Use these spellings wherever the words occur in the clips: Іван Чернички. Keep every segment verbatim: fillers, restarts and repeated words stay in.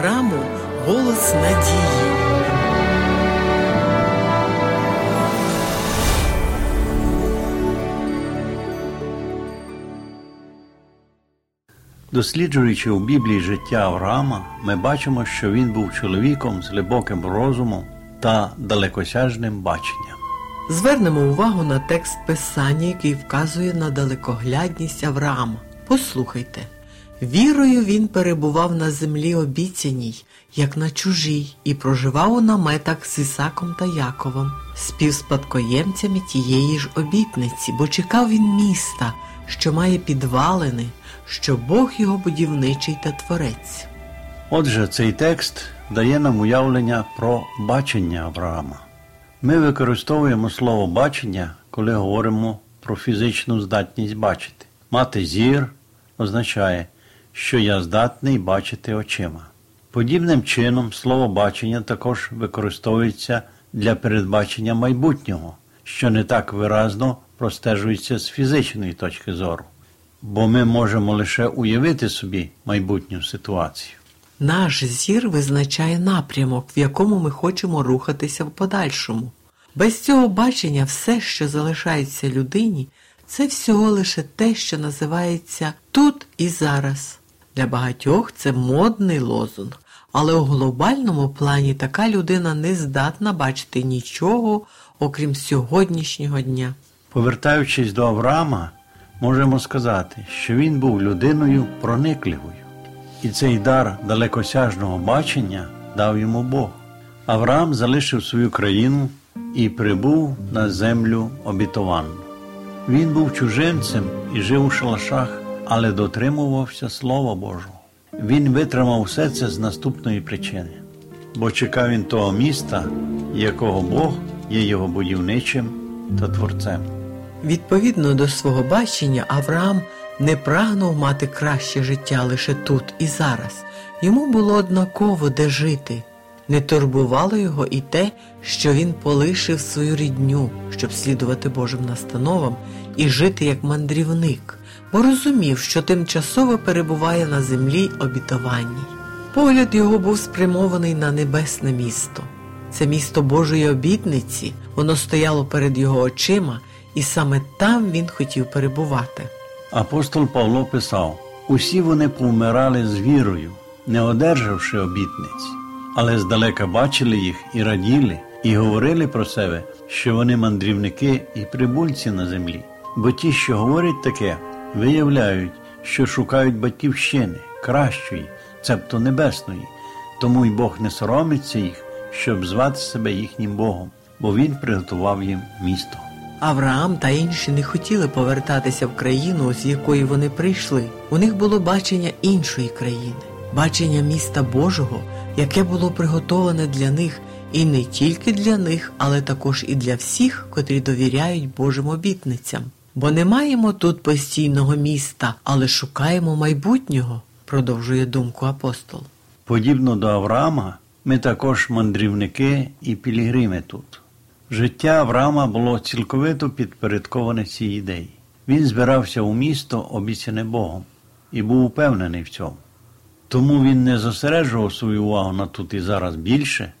програму «Голос надії». Досліджуючи у Біблії життя Авраама, ми бачимо, що він був чоловіком з глибоким розумом та далекосяжним баченням. Звернемо увагу на текст Писання, який вказує на далекоглядність Авраама. Послухайте. «Вірою він перебував на землі обіцяній, як на чужій, і проживав у наметах з Ісаком та Яковом, співспадкоємцями тієї ж обітниці, бо чекав він міста, що має підвалини, що Бог його будівничий та творець». Отже, цей текст дає нам уявлення про бачення Авраама. Ми використовуємо слово «бачення», коли говоримо про фізичну здатність бачити. Мати зір означає, що я здатний бачити очима. Подібним чином слово «бачення» також використовується для передбачення майбутнього, що не так виразно простежується з фізичної точки зору, бо ми можемо лише уявити собі майбутню ситуацію. Наш зір визначає напрямок, в якому ми хочемо рухатися в подальшому. Без цього бачення все, що залишається людині, це всього лише те, що називається «тут і зараз». Для багатьох це модний лозунг, але у глобальному плані така людина не здатна бачити нічого, окрім сьогоднішнього дня. Повертаючись до Авраама, можемо сказати, що він був людиною проникливою. І цей дар далекосяжного бачення дав йому Бог. Авраам залишив свою країну і прибув на землю обітовану. Він був чужинцем і жив у шалашах, але дотримувався Слова Божого. Він витримав все це з наступної причини. Бо чекав він того міста, якого Бог є його будівничим та творцем. Відповідно до свого бачення, Авраам не прагнув мати краще життя лише тут і зараз. Йому було однаково, де жити. Не турбувало його і те, що він полишив свою рідню, щоб слідувати Божим настановам і жити як мандрівник, бо розумів, що тимчасово перебуває на землі обітованій. Погляд його був спрямований на небесне місто. Це місто Божої обітниці, воно стояло перед його очима, і саме там він хотів перебувати. Апостол Павло писав: «Усі вони повмирали з вірою, не одержавши обітниць, але здалека бачили їх і раділи, і говорили про себе, що вони мандрівники і прибульці на землі. Бо ті, що говорять таке, виявляють, що шукають батьківщини, кращої, цебто небесної. Тому й Бог не соромиться їх, щоб звати себе їхнім Богом, бо Він приготував їм місто». Авраам та інші не хотіли повертатися в країну, з якої вони прийшли. У них було бачення іншої країни, бачення міста Божого, яке було приготоване для них, і не тільки для них, але також і для всіх, котрі довіряють Божим обітницям. «Бо не маємо тут постійного міста, але шукаємо майбутнього», продовжує думку апостол. Подібно до Авраама, ми також мандрівники і пілігрими тут. Життя Авраама було цілковито підпорядковане цій ідеї. Він збирався у місто, обіцяне Богом, і був упевнений в цьому. Тому він не зосереджував свою увагу на тут і зараз більше,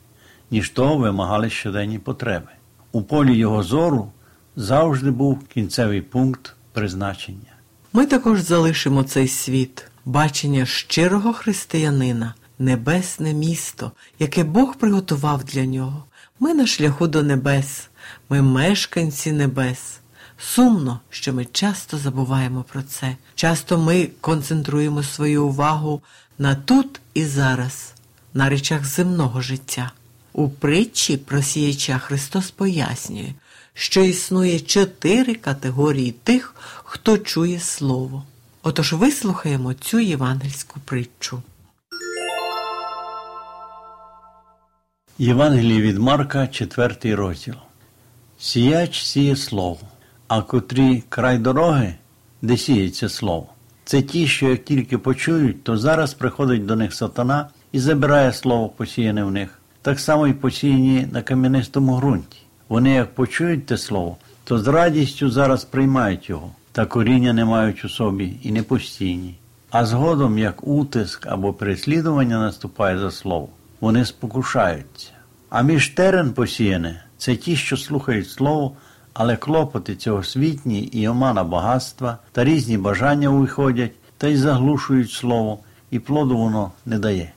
ніж того вимагали щоденні потреби. У полі його зору завжди був кінцевий пункт призначення. Ми також залишимо цей світ. Бачення щирого християнина, небесне місто, яке Бог приготував для нього. Ми на шляху до небес, ми мешканці небес. Сумно, що ми часто забуваємо про це. Часто ми концентруємо свою увагу на тут і зараз, на речах земного життя. У притчі про сіяча Христос пояснює, що існує чотири категорії тих, хто чує слово. Отож вислухаємо цю євангельську притчу. Євангеліє від Марка, четвертий розділ. «Сіяч сіє слово, а котрі край дороги, де сіється слово. Це ті, що як тільки почують, то зараз приходить до них сатана і забирає слово, посіяне в них. Так само й посіяні на кам'янистому ґрунті. Вони як почують те слово, то з радістю зараз приймають його, та коріння не мають у собі і не постійні. А згодом, як утиск або переслідування наступає за слово, вони спокушаються. А між терен посіяне – це ті, що слухають слово, але клопоти цьогосвітні і омана багатства та різні бажання виходять та й заглушують слово, і плоду воно не дає.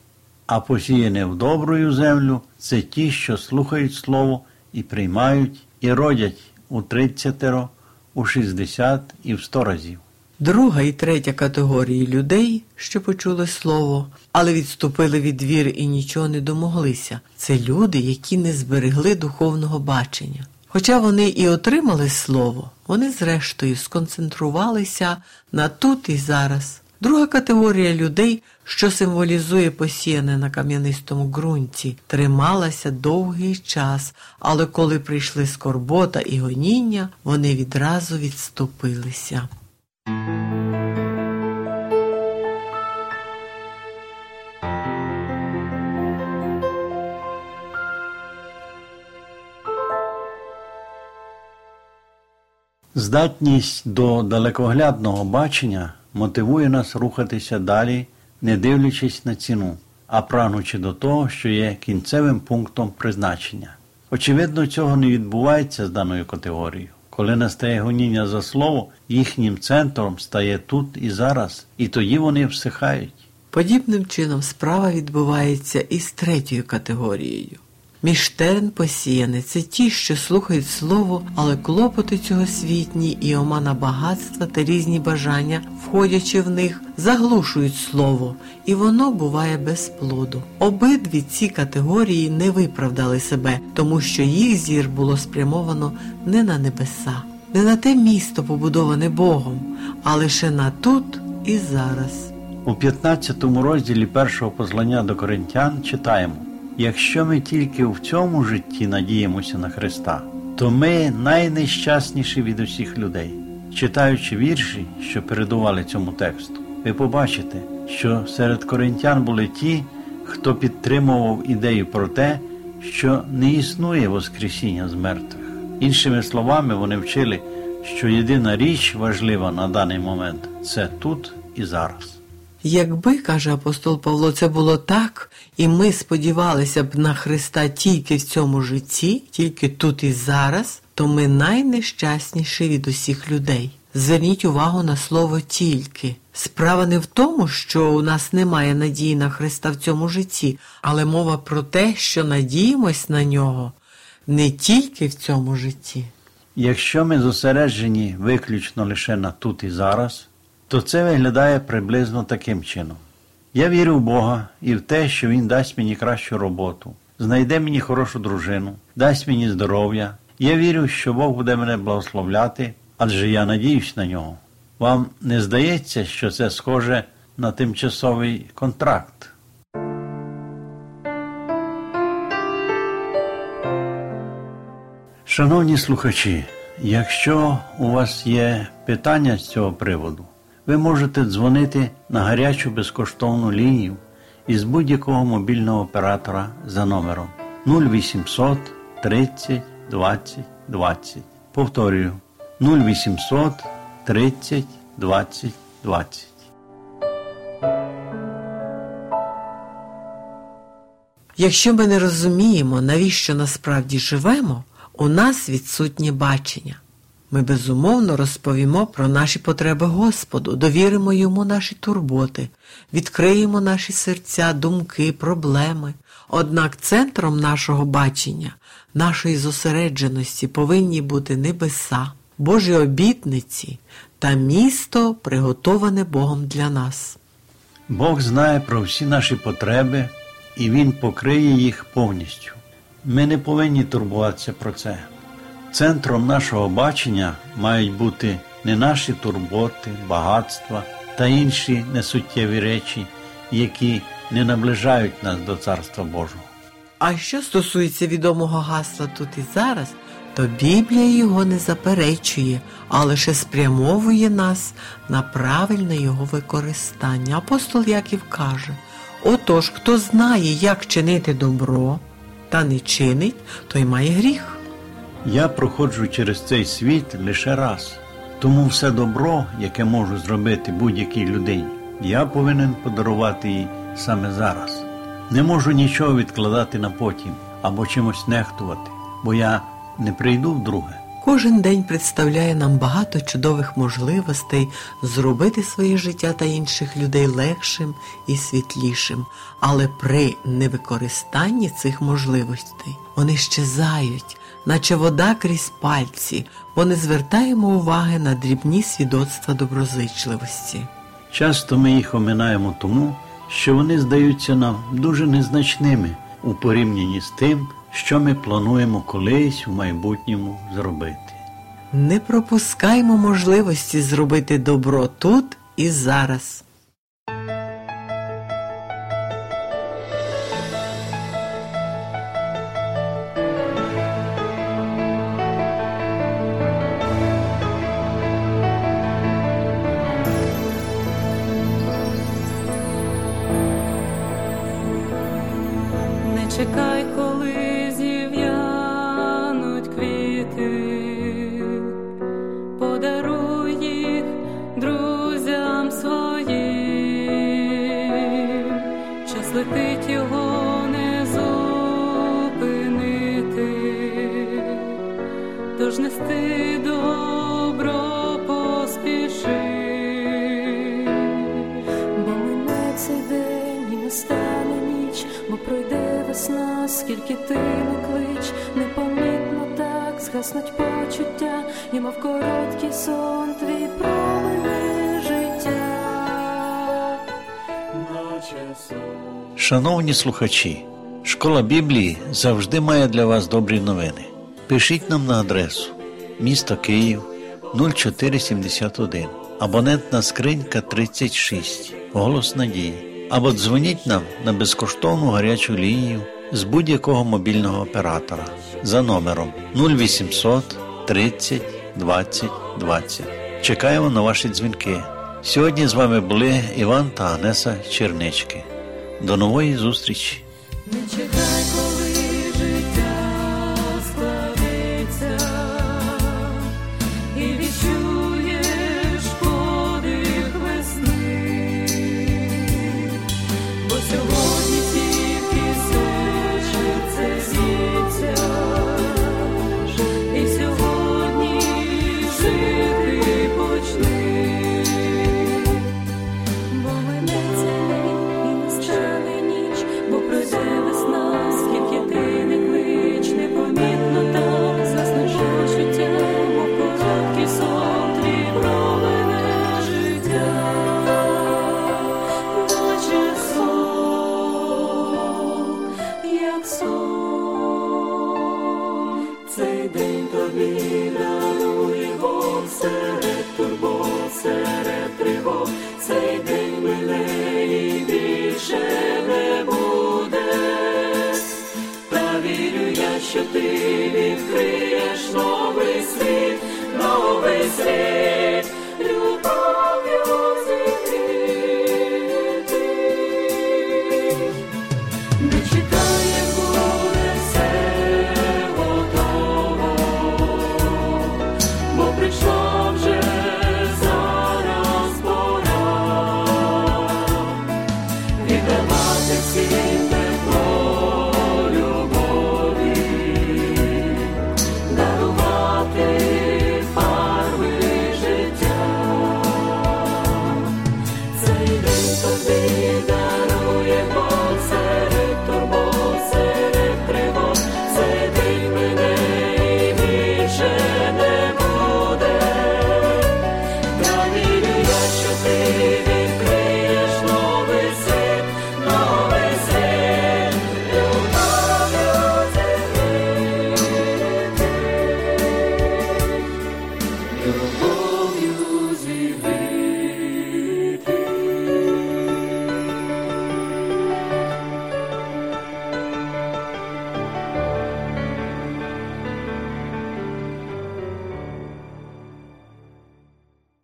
А посіяне в добрую землю – це ті, що слухають слово і приймають, і родять у тридцятеро, у шістдесят і в сто разів. Друга і третя категорії людей, що почули слово, але відступили від віри і нічого не домоглися, це люди, які не зберегли духовного бачення. Хоча вони і отримали слово, вони зрештою сконцентрувалися на тут і зараз. Друга категорія людей, що символізує посіяне на кам'янистому ґрунті, трималася довгий час, але коли прийшли скорбота і гоніння, вони відразу відступилися. Здатність до далекоглядного бачення мотивує нас рухатися далі, не дивлячись на ціну, а прагнучи до того, що є кінцевим пунктом призначення. Очевидно, цього не відбувається з даною категорією. Коли настає гоніння за слово, їхнім центром стає тут і зараз, і тоді вони всихають. Подібним чином справа відбувається і з третьою категорією. Між терен посіяне – це ті, що слухають слово, але клопоти цьогосвітні і омана багатства та різні бажання, входячи в них, заглушують слово, і воно буває без плоду. Обидві ці категорії не виправдали себе, тому що їх зір було спрямовано не на небеса, не на те місто, побудоване Богом, а лише на тут і зараз. У п'ятнадцятому розділі першого послання до Коринтян читаємо: якщо ми тільки в цьому житті надіємося на Христа, то ми найнещасніші від усіх людей. Читаючи вірші, що передували цьому тексту, ви побачите, що серед коринтян були ті, хто підтримував ідею про те, що не існує воскресіння з мертвих. Іншими словами, вони вчили, що єдина річ важлива на даний момент – це тут і зараз. Якби, каже апостол Павло, це було так, і ми сподівалися б на Христа тільки в цьому житті, тільки тут і зараз, то ми найнещасніші від усіх людей. Зверніть увагу на слово «тільки». Справа не в тому, що у нас немає надії на Христа в цьому житті, але мова про те, що надіємось на Нього не тільки в цьому житті. Якщо ми зосереджені виключно лише на тут і зараз, то це виглядає приблизно таким чином. Я вірю в Бога і в те, що Він дасть мені кращу роботу, знайде мені хорошу дружину, дасть мені здоров'я. Я вірю, що Бог буде мене благословляти, адже я надіюсь на Нього. Вам не здається, що це схоже на тимчасовий контракт? Шановні слухачі, якщо у вас є питання з цього приводу, ви можете дзвонити на гарячу безкоштовну лінію із будь-якого мобільного оператора за номером нуль вісімсот тридцять двадцять двадцять. Повторюю, нуль вісімсот тридцять двадцять двадцять. Якщо ми не розуміємо, навіщо насправді живемо, у нас відсутнє бачення. Ми безумовно розповімо про наші потреби Господу, довіримо Йому наші турботи, відкриємо наші серця, думки, проблеми. Однак центром нашого бачення, нашої зосередженості повинні бути небеса, Божі обітниці та місто, приготоване Богом для нас. Бог знає про всі наші потреби, і Він покриє їх повністю. Ми не повинні турбуватися про це. Центром нашого бачення мають бути не наші турботи, багатства та інші несуттєві речі, які не наближають нас до Царства Божого. А що стосується відомого гасла «тут і зараз», то Біблія його не заперечує, а лише спрямовує нас на правильне його використання. Апостол Яків каже: «Отож, хто знає, як чинити добро, та не чинить, той має гріх». Я проходжу через цей світ лише раз, тому все добро, яке можу зробити будь-якій людині, я повинен подарувати їй саме зараз. Не можу нічого відкладати на потім або чимось нехтувати, бо я не прийду вдруге. Кожен день представляє нам багато чудових можливостей зробити своє життя та інших людей легшим і світлішим. Але при невикористанні цих можливостей вони щезають, наче вода крізь пальці, бо не звертаємо уваги на дрібні свідоцтва доброзичливості. Часто ми їх оминаємо тому, що вони здаються нам дуже незначними у порівнянні з тим, що ми плануємо колись у майбутньому зробити. Не пропускаймо можливості зробити добро тут і зараз. Не чекай, коли летить, його не зупинити, тож нести добро поспіши. Бо мине цей день і настане ніч, бо пройде весна, скільки ти не клич, непомітно так згаснуть почуття, і мов короткий сон твій промине життя. Шановні слухачі, Школа Біблії завжди має для вас добрі новини. Пишіть нам на адресу: місто Київ, нуль чотири сімдесят один, абонентна скринька тридцять шість, Голос Надії, або дзвоніть нам на безкоштовну гарячу лінію з будь-якого мобільного оператора за номером нуль вісімсот тридцять двадцять двадцять. Чекаємо на ваші дзвінки. Сьогодні з вами були Іван та Агнеса Чернички. До нової зустрічі. Не чекай, коли життя складеться, і відчуєш подих весни, бо сьогодні тільки серце з'ється, і сьогодні жити почни. Що ти відкриєш новий світ, новий світ.